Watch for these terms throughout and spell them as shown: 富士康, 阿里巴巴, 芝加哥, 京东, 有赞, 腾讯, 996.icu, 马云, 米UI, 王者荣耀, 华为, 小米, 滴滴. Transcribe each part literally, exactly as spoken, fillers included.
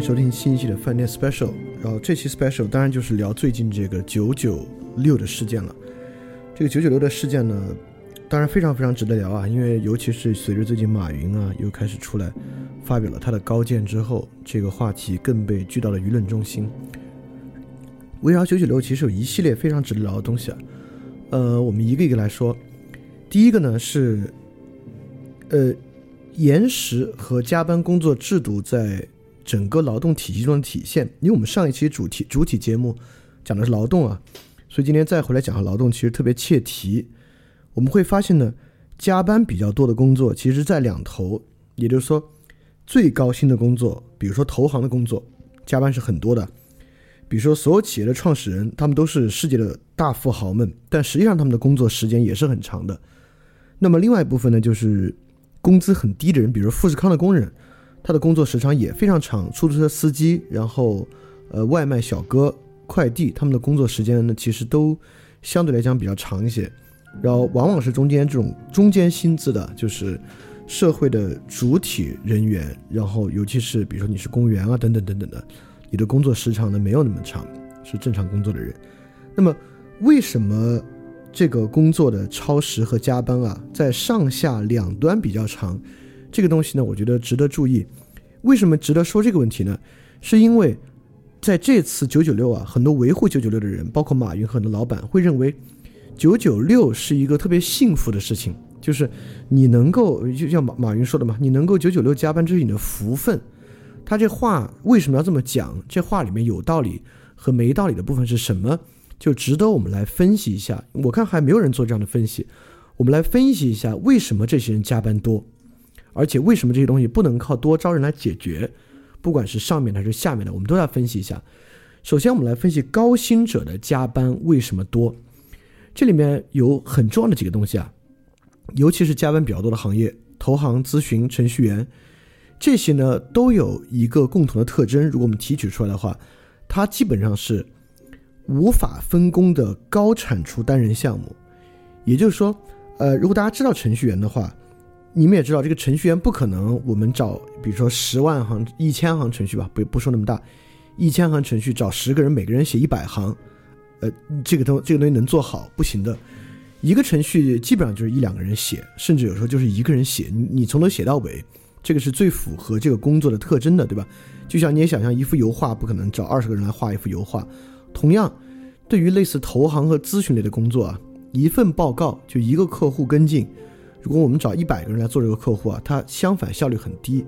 迎收听新一期的饭店 Special。 然后这期 Special 当然就是聊最近这个九九六的事件了。这个九九六的事件呢，当然非常非常值得聊啊，因为尤其是随着最近马云啊又开始出来发表了他的高见之后，这个话题更被聚到了舆论中心。围绕九九六其实有一系列非常值得聊的东西啊，呃，我们一个一个来说。第一个呢是呃延时和加班工作制度在整个劳动体系中的体现。因为我们上一期主题主体节目讲的是劳动啊，所以今天再回来讲下劳动其实特别切题。我们会发现呢，加班比较多的工作其实在两头，也就是说最高薪的工作，比如说投行的工作，加班是很多的。比如说所有企业的创始人，他们都是世界的大富豪们，但实际上他们的工作时间也是很长的。那么另外一部分呢，就是工资很低的人，比如富士康的工人，他的工作时长也非常长。出租车司机，然后呃外卖小哥、快递，他们的工作时间呢其实都相对来讲比较长一些。然后往往是中间这种中间薪资的，就是社会的主体人员，然后尤其是比如说你是公务员啊等等等等的，你的工作时长呢没有那么长，是正常工作的人。那么为什么这个工作的超时和加班啊，在上下两端比较长，这个东西呢，我觉得值得注意。为什么值得说这个问题呢？是因为在这次九九六啊，很多维护九九六的人，包括马云和很多老板，会认为九九六是一个特别幸福的事情，就是你能够，就像马云说的嘛，你能够九九六加班，这是你的福分。他这话为什么要这么讲？这话里面有道理和没道理的部分是什么？就值得我们来分析一下。我看还没有人做这样的分析，我们来分析一下为什么这些人加班多，而且为什么这些东西不能靠多招人来解决，不管是上面还是下面的，我们都要分析一下。首先我们来分析高薪者的加班为什么多，这里面有很重要的几个东西啊，尤其是加班比较多的行业，投行、咨询、程序员，这些呢都有一个共同的特征，如果我们提取出来的话，它基本上是无法分工的高产出单人项目。也就是说呃，如果大家知道程序员的话，你们也知道这个程序员不可能我们找比如说十万行一千行程序吧， 不, 不说那么大一千行程序找十个人每个人写一百行，呃，这个东这个东西能做好不行的。一个程序基本上就是一两个人写，甚至有时候就是一个人写， 你, 你从头写到尾，这个是最符合这个工作的特征的，对吧？就像你也想象一幅油画不可能找二十个人来画一幅油画。同样对于类似投行和咨询类的工作啊，一份报告就一个客户跟进，如果我们找一百个人来做这个客户啊，它相反效率很低。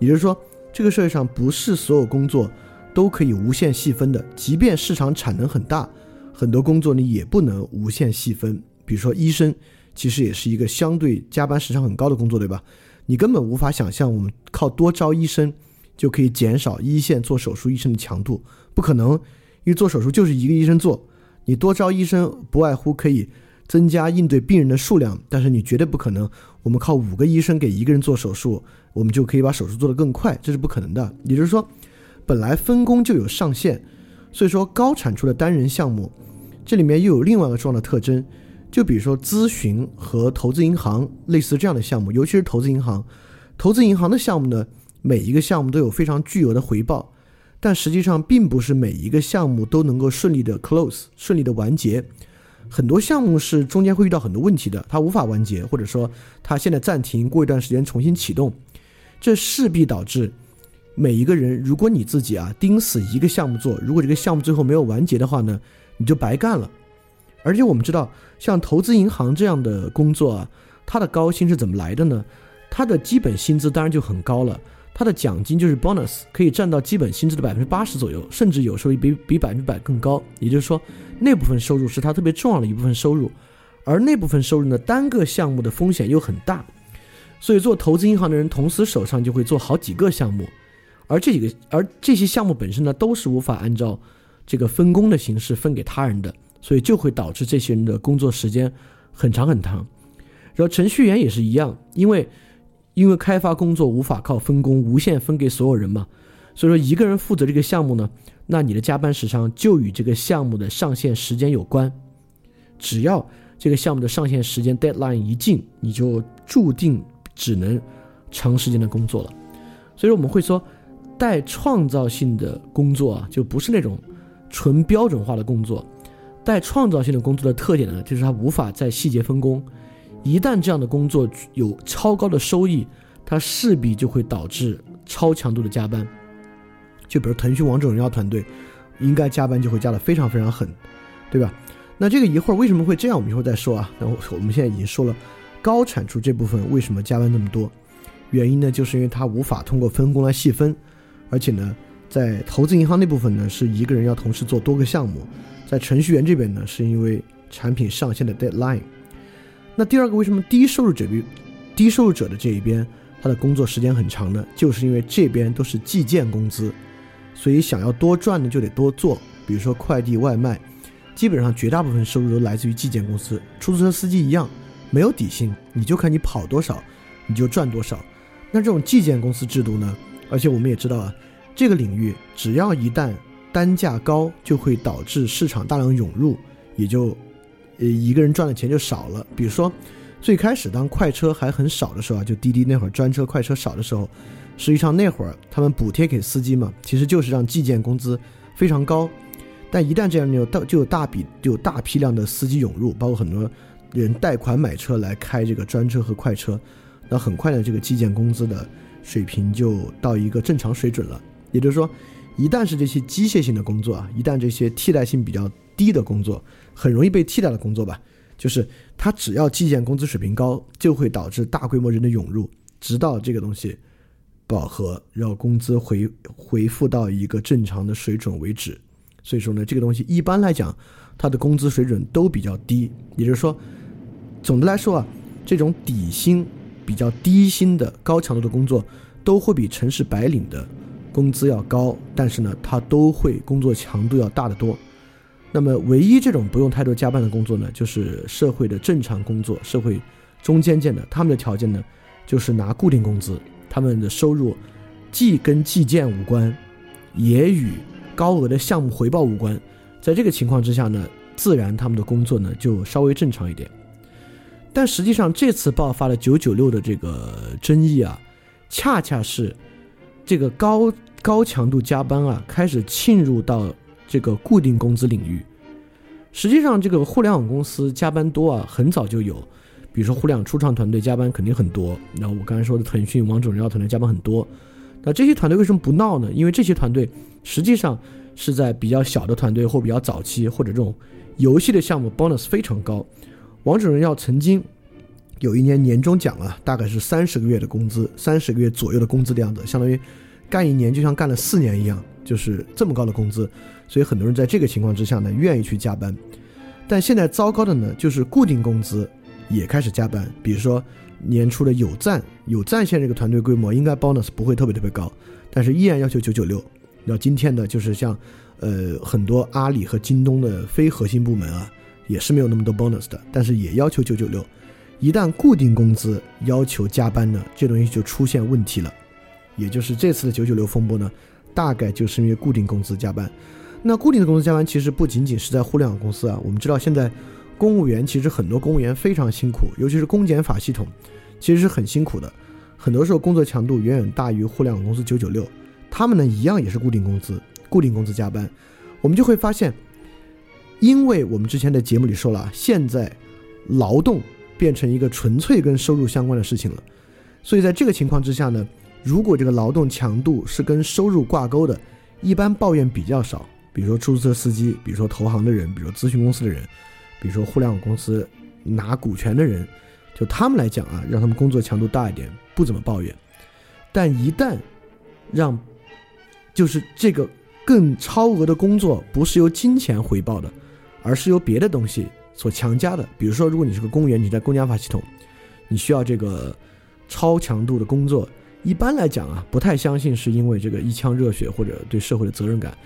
也就是说这个社会上不是所有工作都可以无限细分的，即便市场产能很大，很多工作你也不能无限细分。比如说医生其实也是一个相对加班时长很高的工作，对吧？你根本无法想象我们靠多招医生就可以减少一线做手术医生的强度，不可能。因为做手术就是一个医生做，你多招医生不外乎可以增加应对病人的数量，但是你绝对不可能我们靠五个医生给一个人做手术，我们就可以把手术做得更快，这是不可能的。也就是说本来分工就有上限，所以说高产出的单人项目这里面又有另外一个重要的特征，就比如说咨询和投资银行类似这样的项目，尤其是投资银行投资银行的项目呢，每一个项目都有非常巨额的回报，但实际上并不是每一个项目都能够顺利的 close 顺利的完结。很多项目是中间会遇到很多问题的，它无法完结，或者说它现在暂停，过一段时间重新启动，这势必导致每一个人，如果你自己啊盯死一个项目做，如果这个项目最后没有完结的话呢，你就白干了。而且我们知道像投资银行这样的工作啊，它的高薪是怎么来的呢？它的基本薪资当然就很高了，它的奖金就是 bonus， 可以占到基本薪资的 百分之八十 左右，甚至有时候比比 百分之百 更高。也就是说那部分收入是它特别重要的一部分收入，而那部分收入呢，单个项目的风险又很大，所以做投资银行的人同时手上就会做好几个项目，而这几个而这些项目本身呢，都是无法按照这个分工的形式分给他人的，所以就会导致这些人的工作时间很长很长。然后程序员也是一样，因为因为开发工作无法靠分工无限分给所有人嘛，所以说一个人负责这个项目呢，那你的加班时长就与这个项目的上线时间有关，只要这个项目的上线时间 deadline 一近，你就注定只能长时间的工作了。所以说我们会说带创造性的工作啊，就不是那种纯标准化的工作。带创造性的工作的特点呢，就是它无法在细节分工，一旦这样的工作有超高的收益，它势必就会导致超强度的加班。就比如腾讯王者荣耀团队应该加班就会加得非常非常狠，对吧？那这个一会儿为什么会这样，我们一会儿再说啊。那我们现在已经说了高产出这部分为什么加班那么多，原因呢就是因为它无法通过分工来细分，而且呢在投资银行那部分呢是一个人要同时做多个项目，在程序员这边呢是因为产品上线的 deadline。 那第二个为什么低收入者低收入者的这一边他的工作时间很长呢，就是因为这边都是计件工资，所以想要多赚呢就得多做。比如说快递外卖基本上绝大部分收入都来自于计件公司，出租车司机一样没有底薪，你就看你跑多少你就赚多少。那这种计件公司制度呢，而且我们也知道啊，这个领域只要一旦单价高就会导致市场大量涌入，也就呃一个人赚的钱就少了。比如说最开始当快车还很少的时候啊，就滴滴那会儿专车快车少的时候，实际上那会儿他们补贴给司机嘛，其实就是让计件工资非常高。但一旦这样就有大笔就有大批量的司机涌入，包括很多人贷款买车来开这个专车和快车，那很快的这个计件工资的水平就到一个正常水准了。也就是说一旦是这些机械性的工作啊，一旦这些替代性比较低的工作很容易被替代的工作吧，就是它只要计件工资水平高就会导致大规模人的涌入，直到这个东西饱和让工资回回复到一个正常的水准为止。所以说呢这个东西一般来讲它的工资水准都比较低，也就是说总的来说啊，这种底薪比较低薪的高强度的工作都会比城市白领的工资要高，但是呢它都会工作强度要大得多。那么唯一这种不用太多加班的工作呢，就是社会的正常工作，社会中间件的，他们的条件呢就是拿固定工资，他们的收入既跟计件无关也与高额的项目回报无关。在这个情况之下呢，自然他们的工作呢就稍微正常一点。但实际上这次爆发了九九六的这个争议啊，恰恰是这个高高强度加班啊开始侵入到这个固定工资领域。实际上这个互联网公司加班多啊很早就有，比如说互联网初创团队加班肯定很多，然后我刚才说的腾讯王者荣耀团队加班很多。那这些团队为什么不闹呢？因为这些团队实际上是在比较小的团队或比较早期，或者这种游戏的项目 bonus 非常高。王者荣耀曾经有一年年终奖啊，大概是三十个月的工资，三十个月左右的工资的样子，相当于干一年就像干了四年一样，就是这么高的工资。所以很多人在这个情况之下呢，愿意去加班。但现在糟糕的呢，就是固定工资也开始加班。比如说年初的有赞，有赞现在这个团队规模应该 bonus 不会特别特别高，但是依然要求九九六。那今天呢，就是像呃很多阿里和京东的非核心部门啊，也是没有那么多 bonus 的，但是也要求九九六。一旦固定工资要求加班呢，这东西就出现问题了。也就是这次的九九六风波呢，大概就是因为固定工资加班。那固定的工资加班其实不仅仅是在互联网公司啊，我们知道现在公务员，其实很多公务员非常辛苦，尤其是公检法系统其实是很辛苦的，很多时候工作强度远远大于互联网公司九九六。他们呢一样也是固定工资固定工资加班。我们就会发现，因为我们之前的节目里说了，现在劳动变成一个纯粹跟收入相关的事情了。所以在这个情况之下呢，如果这个劳动强度是跟收入挂钩的，一般抱怨比较少。比如说出租车司机，比如说投行的人，比如说咨询公司的人，比如说互联网公司拿股权的人，就他们来讲啊，让他们工作强度大一点不怎么抱怨。但一旦让就是这个更超额的工作不是由金钱回报的，而是由别的东西所强加的，比如说如果你是个公务员，你在公检法系统你需要这个超强度的工作，一般来讲啊不太相信是因为这个一腔热血或者对社会的责任感，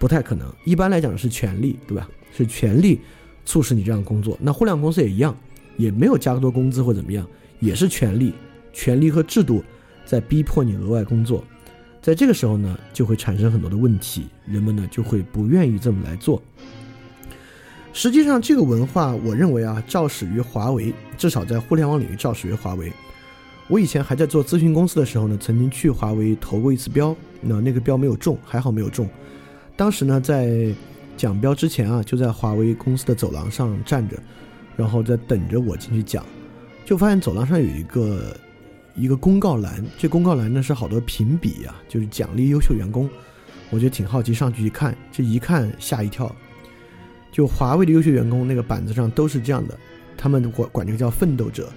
不太可能，一般来讲是权力，对吧？是权力促使你这样工作。那互联网公司也一样，也没有加多工资或怎么样，也是权力权力和制度在逼迫你额外工作。在这个时候呢，就会产生很多的问题，人们呢就会不愿意这么来做。实际上这个文化我认为啊，肇始于华为，至少在互联网领域肇始于华为。我以前还在做咨询公司的时候呢，曾经去华为投过一次标，那那个标没有中，还好没有中。当时呢，在讲标之前啊，就在华为公司的走廊上站着，然后在等着我进去讲，就发现走廊上有一个一个公告栏，这公告栏呢是好多评比啊，就是奖励优秀员工。我就挺好奇上去一看，这一看吓一跳，就华为的优秀员工那个板子上都是这样的，他们管这个叫奋斗者，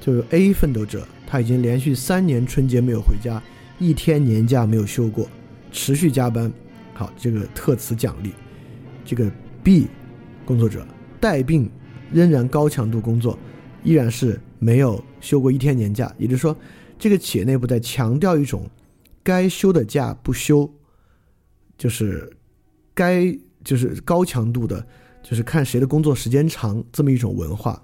就是 A 奋斗者，他已经连续三年春节没有回家，一天年假没有休过，持续加班，好，这个特此奖励。这个 B 工作者带病仍然高强度工作，依然是没有休过一天年假，也就是说这个企业内部在强调一种该休的假不休，就是该就是高强度的，就是看谁的工作时间长，这么一种文化。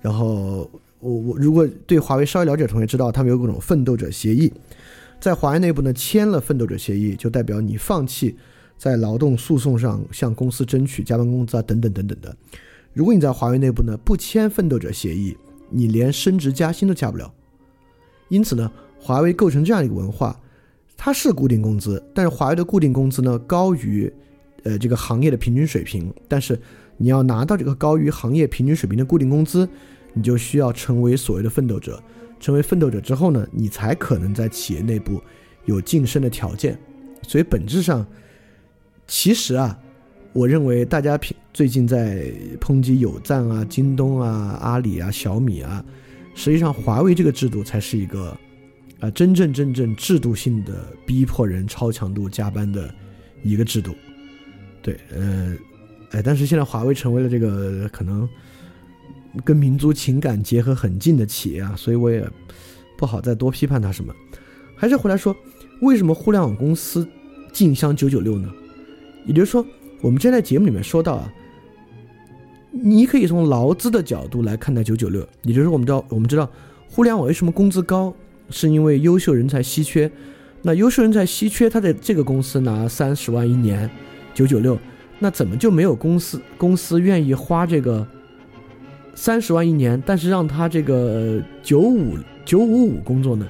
然后我我如果对华为稍微了解的同学知道，他们有各种奋斗者协议，在华为内部呢签了奋斗者协议，就代表你放弃在劳动诉讼上向公司争取加班工资啊等等等等的。如果你在华为内部呢不签奋斗者协议，你连升职加薪都加不了。因此呢，华为构成这样一个文化，它是固定工资，但是华为的固定工资呢高于呃这个行业的平均水平，但是你要拿到这个高于行业平均水平的固定工资，你就需要成为所谓的奋斗者。成为奋斗者之后呢，你才可能在企业内部有晋升的条件。所以本质上其实啊，我认为大家最近在抨击有赞啊、京东啊、阿里啊、小米啊，实际上华为这个制度才是一个、呃、真正真正制度性的逼迫人超强度加班的一个制度。对，呃，哎，但是现在华为成为了这个可能跟民族情感结合很近的企业啊，所以我也不好再多批判它什么。还是回来说，为什么互联网公司竞相九九六呢？也就是说，我们之前在节目里面说到啊，你可以从劳资的角度来看待九九六，也就是说我们知道，我们知道互联网为什么工资高，是因为优秀人才稀缺。那优秀人才稀缺，他的这个公司拿三十万一年九九六，那怎么就没有公司公司愿意花这个三十万一年，但是让他这个九五九五五工作呢？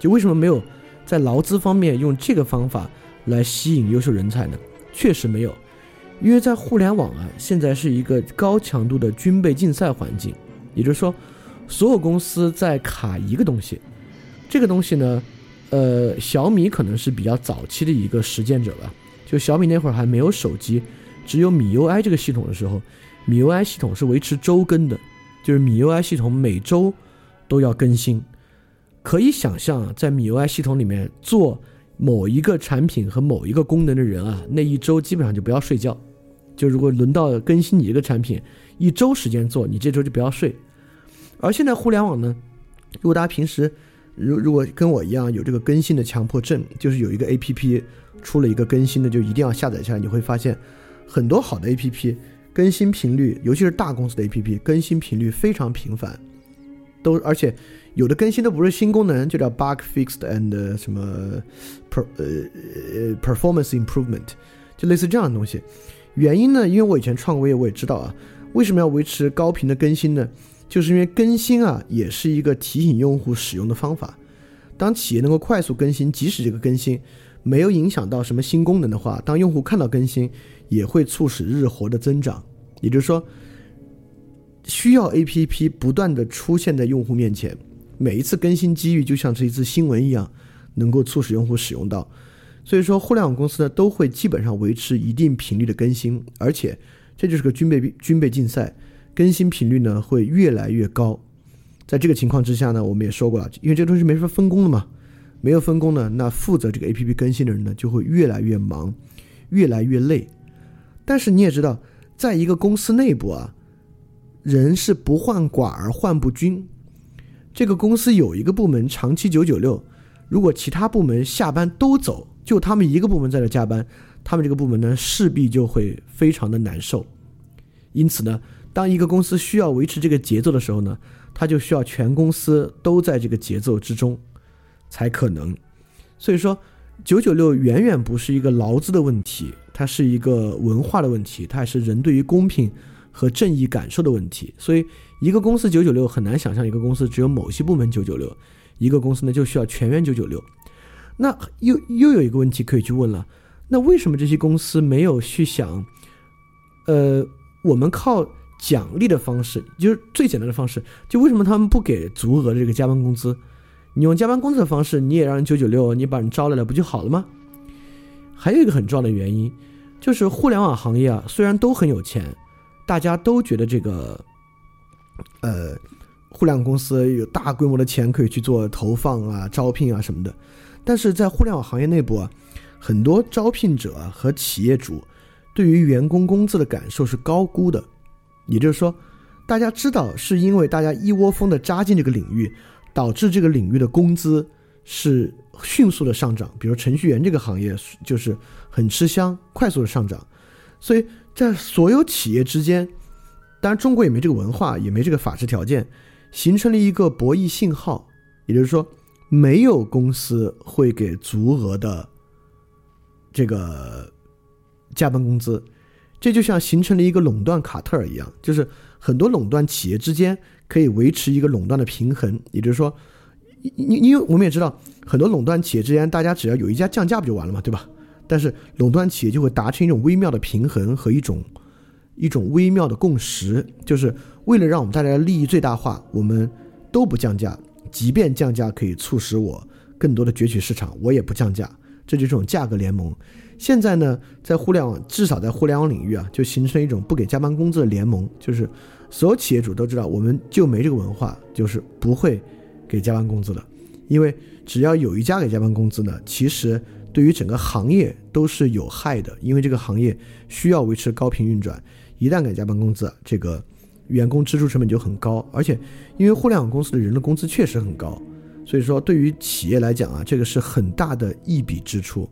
就为什么没有在劳资方面用这个方法来吸引优秀人才呢？确实没有，因为在互联网啊，现在是一个高强度的军备竞赛环境，也就是说，所有公司在卡一个东西，这个东西呢，呃，小米可能是比较早期的一个实践者吧，就小米那会儿还没有手机，只有米 U I 这个系统的时候，米 U I 系统是维持周更的，就是米 U I 系统每周都要更新，可以想象啊，在米 U I 系统里面做某一个产品和某一个功能的人啊，那一周基本上就不要睡觉。就如果轮到更新你这个产品，一周时间做，你这周就不要睡。而现在互联网呢，如果大家平时如如果跟我一样有这个更新的强迫症，就是有一个 A P P 出了一个更新的，就一定要下载下来，你会发现很多好的 A P P 更新频率，尤其是大公司的 A P P 更新频率非常频繁，都而且有的更新都不是新功能，就叫 bug fixed and 什么 per, 呃 performance improvement， 就类似这样的东西。原因呢，因为我以前创过业，我也知道啊，为什么要维持高频的更新呢？就是因为更新啊，也是一个提醒用户使用的方法。当企业能够快速更新，即使这个更新没有影响到什么新功能的话，当用户看到更新，也会促使日活的增长。也就是说，需要 A P P 不断的出现在用户面前，每一次更新机遇就像是一次新闻一样，能够促使用户使用到。所以说互联网公司呢都会基本上维持一定频率的更新，而且这就是个军备军备竞赛，更新频率呢会越来越高。在这个情况之下呢，我们也说过了，因为这个东西没法分工了嘛，没有分工呢，那负责这个 A P P 更新的人呢就会越来越忙，越来越累。但是你也知道，在一个公司内部啊，人是不患寡而患不均。这个公司有一个部门长期九九六，如果其他部门下班都走，就他们一个部门在这加班，他们这个部门呢势必就会非常的难受。因此呢，当一个公司需要维持这个节奏的时候呢，它就需要全公司都在这个节奏之中才可能。所以说九九六远远不是一个劳资的问题，它是一个文化的问题，它也是人对于公平和正义感受的问题。所以一个公司九九六很难想象一个公司只有某些部门九九六，一个公司呢就需要全员九九六。那又又有一个问题可以去问了，那为什么这些公司没有去想呃，我们靠奖励的方式，就是最简单的方式，就为什么他们不给足额的这个加班工资？你用加班工资的方式，你也让人九九六，你把人招来了不就好了吗？还有一个很重要的原因，就是互联网行业啊，虽然都很有钱，大家都觉得这个呃，互联网公司有大规模的钱可以去做投放啊、招聘啊什么的，但是在互联网行业内部啊，很多招聘者和企业主对于员工工资的感受是高估的，也就是说，大家知道是因为大家一窝蜂的扎进这个领域，导致这个领域的工资是迅速的上涨，比如程序员这个行业就是很吃香，快速的上涨。所以在所有企业之间，当然中国也没这个文化，也没这个法治条件，形成了一个博弈信号，也就是说，没有公司会给足额的这个加班工资，这就像形成了一个垄断卡特尔一样，就是很多垄断企业之间可以维持一个垄断的平衡，也就是说，因为我们也知道很多垄断企业之间大家只要有一家降价不就完了嘛，对吧？但是垄断企业就会达成一种微妙的平衡和一种一种微妙的共识，就是为了让我们大家的利益最大化，我们都不降价，即便降价可以促使我更多的攫取市场，我也不降价，这就是一种价格联盟。现在呢，在互联网，至少在互联网领域啊，就形成一种不给加班工资的联盟，就是所有企业主都知道，我们就没这个文化，就是不会给加班工资的，因为只要有一家给加班工资呢，其实对于整个行业都是有害的，因为这个行业需要维持高频运转，一旦给加班工资，这个员工支出成本就很高，而且因为互联网公司的人的工资确实很高，所以说对于企业来讲啊，这个是很大的一笔支出。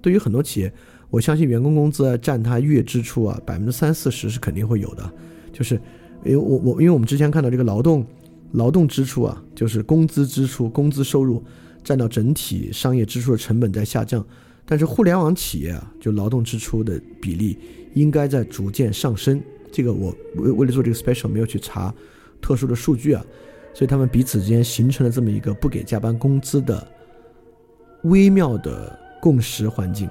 对于很多企业，我相信员工工资、啊、占他月支出啊百分之三四十是肯定会有的，就是因为我我因为我们之前看到这个劳动劳动支出啊，就是工资支出、工资收入占到整体商业支出的成本在下降，但是互联网企业啊，就劳动支出的比例应该在逐渐上升。这个我为了做这个 special 没有去查特殊的数据啊，所以他们彼此之间形成了这么一个不给加班工资的微妙的共识环境。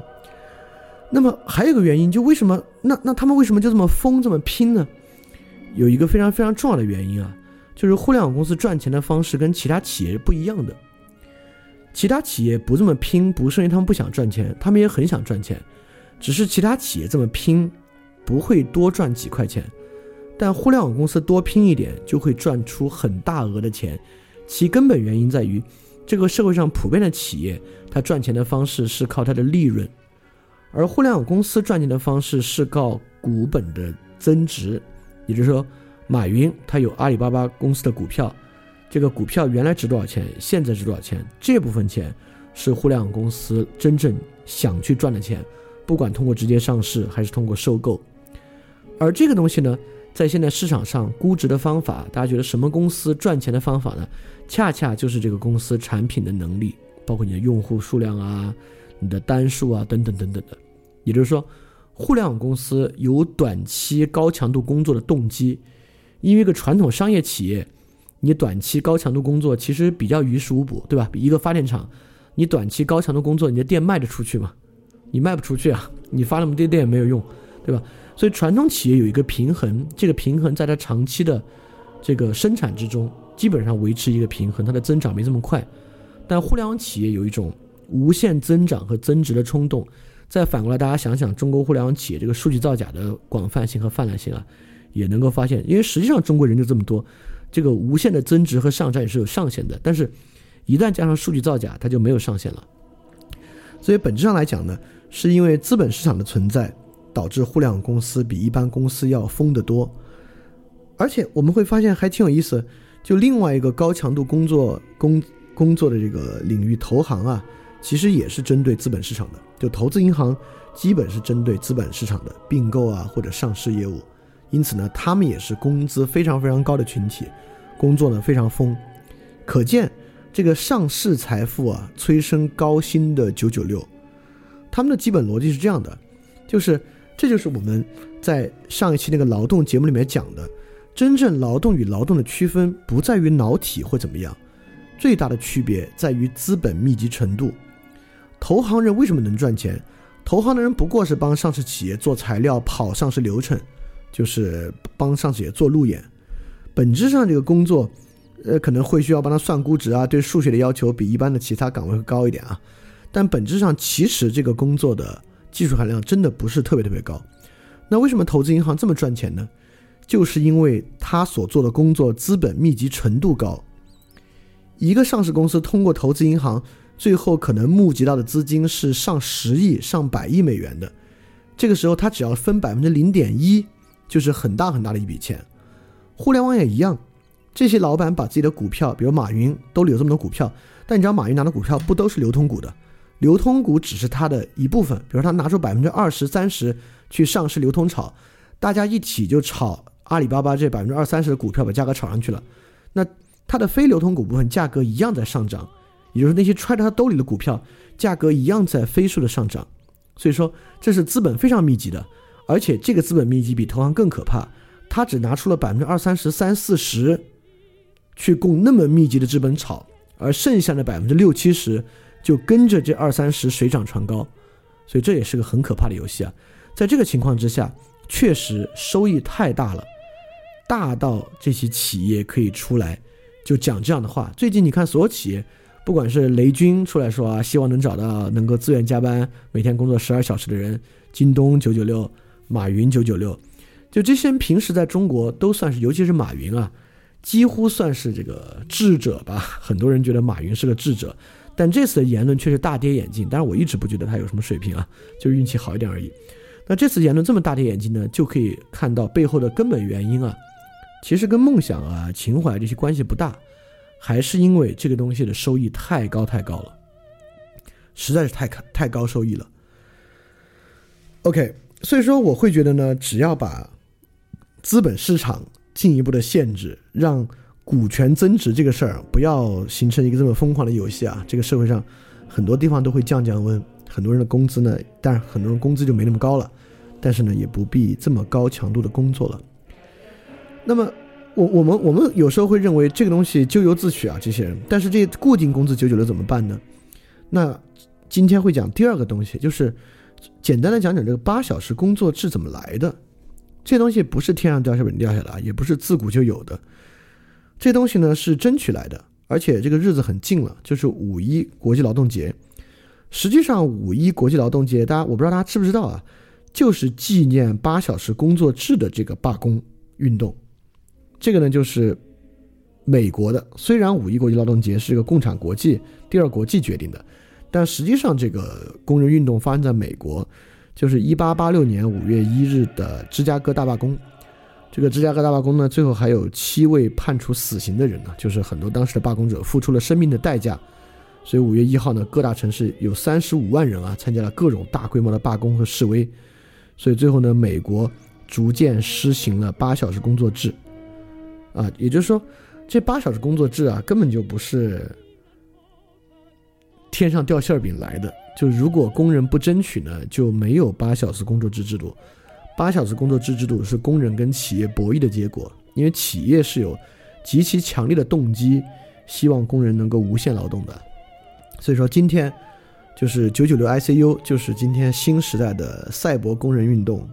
那么还有一个原因，就为什么 那, 那他们为什么就这么疯这么拼呢？有一个非常非常重要的原因啊，就是互联网公司赚钱的方式跟其他企业不一样的。其他企业不这么拼，不是因为他们不想赚钱，他们也很想赚钱，只是其他企业这么拼不会多赚几块钱，但互联网公司多拼一点就会赚出很大额的钱。其根本原因在于，这个社会上普遍的企业，它赚钱的方式是靠它的利润，而互联网公司赚钱的方式是靠股本的增值。也就是说，马云他有阿里巴巴公司的股票，这个股票原来值多少钱，现在值多少钱，这部分钱是互联网公司真正想去赚的钱，不管通过直接上市还是通过收购。而这个东西呢，在现在市场上估值的方法，大家觉得什么公司赚钱的方法呢？恰恰就是这个公司产品的能力，包括你的用户数量啊、你的单数啊等等等等的。也就是说，互联网公司有短期高强度工作的动机，因为一个传统商业企业，你短期高强度工作其实比较于事无补，对吧？一个发电厂，你短期高强度工作，你的电卖得出去吗？你卖不出去啊，你发那么多电也没有用，对吧？所以传统企业有一个平衡，这个平衡在它长期的这个生产之中基本上维持一个平衡，它的增长没这么快。但互联网企业有一种无限增长和增值的冲动。再反过来，大家想想中国互联网企业这个数据造假的广泛性和泛滥性啊，也能够发现，因为实际上中国人就这么多，这个无限的增值和上涨也是有上限的，但是一旦加上数据造假，它就没有上限了。所以本质上来讲呢，是因为资本市场的存在，导致互联网公司比一般公司要疯得多。而且我们会发现还挺有意思，就另外一个高强度工作 工, 工作的这个领域，投行啊，其实也是针对资本市场的，就投资银行基本是针对资本市场的并购啊或者上市业务，因此呢，他们也是工资非常非常高的群体，工作呢非常疯。可见这个上市财富啊催生高薪的九九六，他们的基本逻辑是这样的，就是这就是我们在上一期那个劳动节目里面讲的，真正劳动与劳动的区分不在于脑体或怎么样，最大的区别在于资本密集程度。投行人为什么能赚钱？投行的人不过是帮上市企业做材料，跑上市流程，就是帮上市企业做路演。本质上这个工作呃，可能会需要帮他算估值啊，对数学的要求比一般的其他岗位会高一点啊。但本质上其实这个工作的技术含量真的不是特别特别高。那为什么投资银行这么赚钱呢？就是因为他所做的工作资本密集程度高。一个上市公司通过投资银行最后可能募集到的资金是上十亿上百亿美元的，这个时候他只要分 百分之零点一 就是很大很大的一笔钱。互联网也一样，这些老板把自己的股票，比如马云兜里有这么多股票，但你知道马云拿的股票不都是流通股的，流通股只是他的一部分，比如他拿出 百分之二十、百分之三十 去上市流通炒，大家一起就炒阿里巴巴这 百分之二十、百分之三十 的股票，把价格炒上去了。那他的非流通股部分价格一样在上涨，也就是那些揣着他兜里的股票价格一样在飞速的上涨。所以说这是资本非常密集的，而且这个资本密集比投行更可怕，他只拿出了 百分之二十、百分之三十、百分之四十去供那么密集的资本炒，而剩下的 百分之六、百分之七十 就跟着这二三十水涨船高。所以这也是个很可怕的游戏啊。在这个情况之下，确实收益太大了，大到这些企业可以出来就讲这样的话。最近你看所有企业，不管是雷军出来说啊，希望能找到能够自愿加班每天工作十二小时的人，京东九九六，马云九九六，就这些人平时在中国都算是，尤其是马云啊，几乎算是这个智者吧，很多人觉得马云是个智者，但这次的言论却是大跌眼镜。当然我一直不觉得他有什么水平啊，就是运气好一点而已。那这次言论这么大跌眼镜呢，就可以看到背后的根本原因啊，其实跟梦想啊、情怀这些关系不大，还是因为这个东西的收益太高太高了，实在是太太高收益了。 OK， 所以说我会觉得呢，只要把资本市场进一步的限制，让股权增值这个事儿不要形成一个这么疯狂的游戏啊，这个社会上很多地方都会降降温，很多人的工资呢，但很多人工资就没那么高了，但是呢也不必这么高强度的工作了。那么 我, 我们我们有时候会认为这个东西咎由自取啊，这些人，但是这固定工资九九六怎么办呢？那今天会讲第二个东西，就是简单的讲讲这个八小时工作制怎么来的。这东西不是天上掉下来掉下来，也不是自古就有的，这东西呢是争取来的。而且这个日子很近了，就是五一国际劳动节。实际上五一国际劳动节，大家我不知道大家知不知道啊，就是纪念八小时工作制的这个罢工运动。这个呢就是美国的，虽然五一国际劳动节是个共产国际第二国际决定的，但实际上这个工人运动发生在美国，就是一八八六年五月一日的芝加哥大罢工。这个芝加哥大罢工呢，最后还有七位判处死刑的人呢，就是很多当时的罢工者付出了生命的代价。所以五月一号呢，各大城市有三十五万人啊参加了各种大规模的罢工和示威。所以最后呢，美国逐渐施行了八小时工作制啊，也就是说这八小时工作制啊根本就不是天上掉馅饼来的。就如果工人不争取呢，就没有八小时工作制制度。八小时工作制制度是工人跟企业博弈的结果，因为企业是有极其强烈的动机，希望工人能够无限劳动的。所以说今天就是九九六 I C U， 就是今天新时代的赛博工人运动。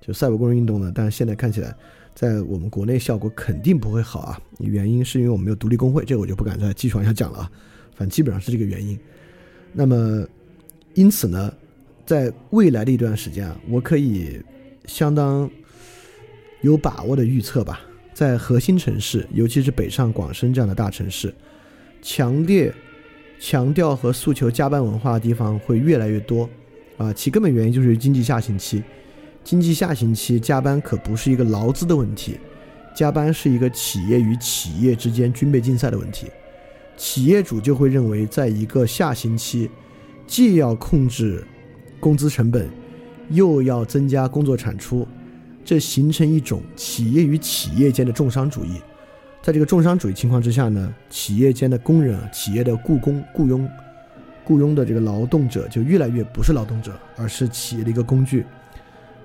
就赛博工人运动呢，但是现在看起来在我们国内效果肯定不会好啊，原因是因为我们没有独立工会，这个我就不敢再继续往下讲了啊，反正基本上是这个原因。那么因此呢，在未来的一段时间啊，我可以相当有把握的预测吧，在核心城市，尤其是北上广深这样的大城市，强烈强调和诉求加班文化的地方会越来越多啊。其根本原因就是经济下行期，经济下行期加班可不是一个劳资的问题，加班是一个企业与企业之间军备竞赛的问题。企业主就会认为在一个下行期既要控制工资成本，又要增加工作产出，这形成一种企业与企业间的重商主义。在这个重商主义情况之下呢，企业间的工人、企业的雇工、雇佣、雇佣的这个劳动者就越来越不是劳动者，而是企业的一个工具。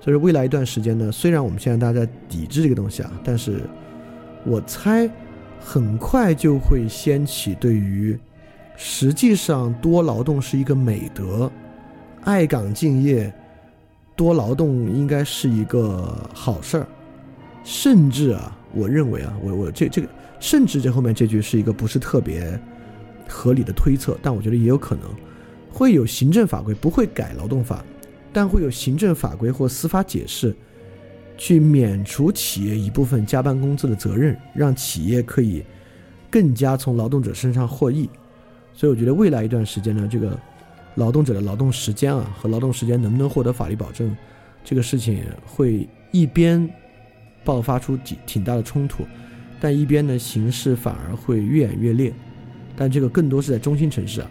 所以未来一段时间呢，虽然我们现在大家在抵制这个东西啊，但是我猜很快就会掀起对于实际上多劳动是一个美德，爱岗敬业，多劳动应该是一个好事儿，甚至啊，我认为啊，我我这这个甚至这后面这句是一个不是特别合理的推测，但我觉得也有可能会有行政法规，不会改劳动法，但会有行政法规或司法解释去免除企业一部分加班工资的责任，让企业可以更加从劳动者身上获益。所以我觉得未来一段时间呢，这个劳动者的劳动时间啊和劳动时间能不能获得法律保证这个事情会一边爆发出挺大的冲突，但一边呢形势反而会越演越烈，但这个更多是在中心城市啊。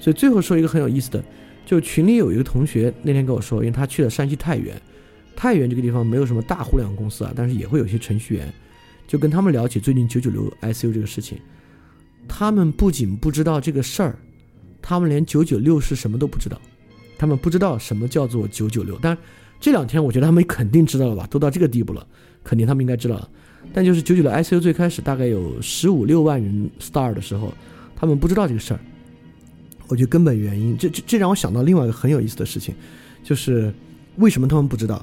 所以最后说一个很有意思的，就群里有一个同学那天跟我说，因为他去了山西太原，太原这个地方没有什么大互联网公司啊，但是也会有些程序员，就跟他们聊起最近九九六 I C U 这个事情，他们不仅不知道这个事儿，他们连九九六是什么都不知道，他们不知道什么叫做九九六。但这两天我觉得他们肯定知道了吧，都到这个地步了，肯定他们应该知道了。但就是九九六 I C U 最开始大概有十五六万人 start 的时候，他们不知道这个事儿。我觉得根本原因，这这这让我想到另外一个很有意思的事情，就是为什么他们不知道？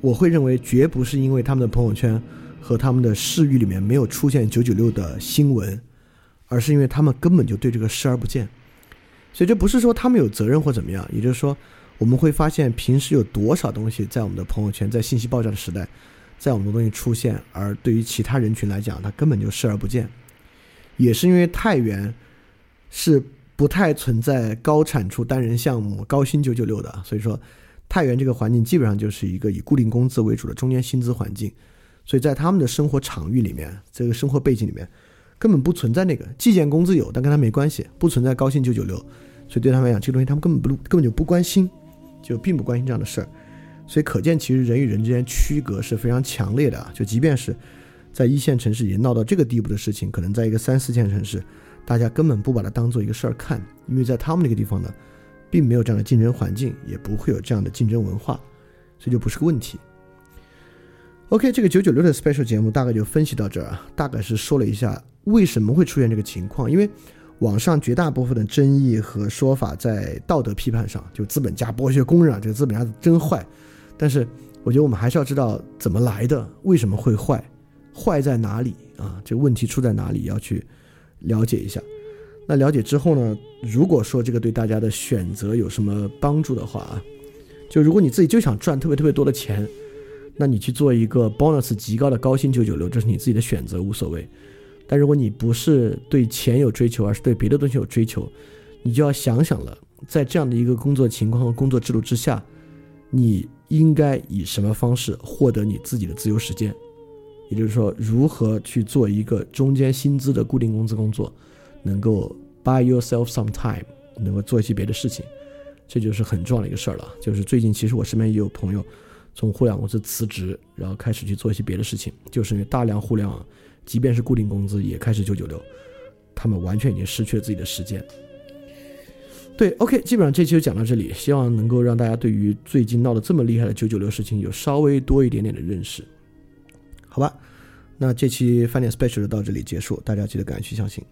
我会认为绝不是因为他们的朋友圈和他们的视域里面没有出现九九六的新闻，而是因为他们根本就对这个视而不见。所以这不是说他们有责任或怎么样，也就是说我们会发现平时有多少东西在我们的朋友圈，在信息爆炸的时代，在我们的东西出现，而对于其他人群来讲他根本就视而不见。也是因为太原是不太存在高产出单人项目高薪九九六的，所以说太原这个环境基本上就是一个以固定工资为主的中间薪资环境，所以在他们的生活场域里面，这个生活背景里面根本不存在那个计件工资有，但跟他没关系，不存在高薪九九六，所以对他们来讲，这个东西他们根本不根本就不关心，就并不关心这样的事儿。所以可见，其实人与人之间区隔是非常强烈的啊！就即便是在一线城市也闹到这个地步的事情，可能在一个三四线城市，大家根本不把它当做一个事儿看，因为在他们那个地方呢，并没有这样的竞争环境，也不会有这样的竞争文化，所以就不是个问题。OK， 这个九九六的 special 节目大概就分析到这儿啊，大概是说了一下为什么会出现这个情况，因为网上绝大部分的争议和说法在道德批判上，就资本家剥削工人啊，这个资本家真坏。但是我觉得我们还是要知道怎么来的，为什么会坏，坏在哪里啊？这个问题出在哪里，要去了解一下。那了解之后呢，如果说这个对大家的选择有什么帮助的话啊，就如果你自己就想赚特别特别多的钱，那你去做一个 bonus 极高的高薪九九六，这是你自己的选择，无所谓。但如果你不是对钱有追求，而是对别的东西有追求，你就要想想了，在这样的一个工作情况和工作制度之下，你应该以什么方式获得你自己的自由时间，也就是说如何去做一个中间薪资的固定工资工作，能够 buy yourself some time， 能够做一些别的事情，这就是很重要的一个事儿了。就是最近其实我身边也有朋友从互联网公司辞职，然后开始去做一些别的事情，就是因为大量互联网即便是固定工资也开始九九六，他们完全已经失去了自己的时间。对， OK， 基本上这期就讲到这里，希望能够让大家对于最近闹得这么厉害的九九六事情有稍微多一点点的认识，好吧。那这期饭点 special 就到这里结束，大家记得赶紧去相信。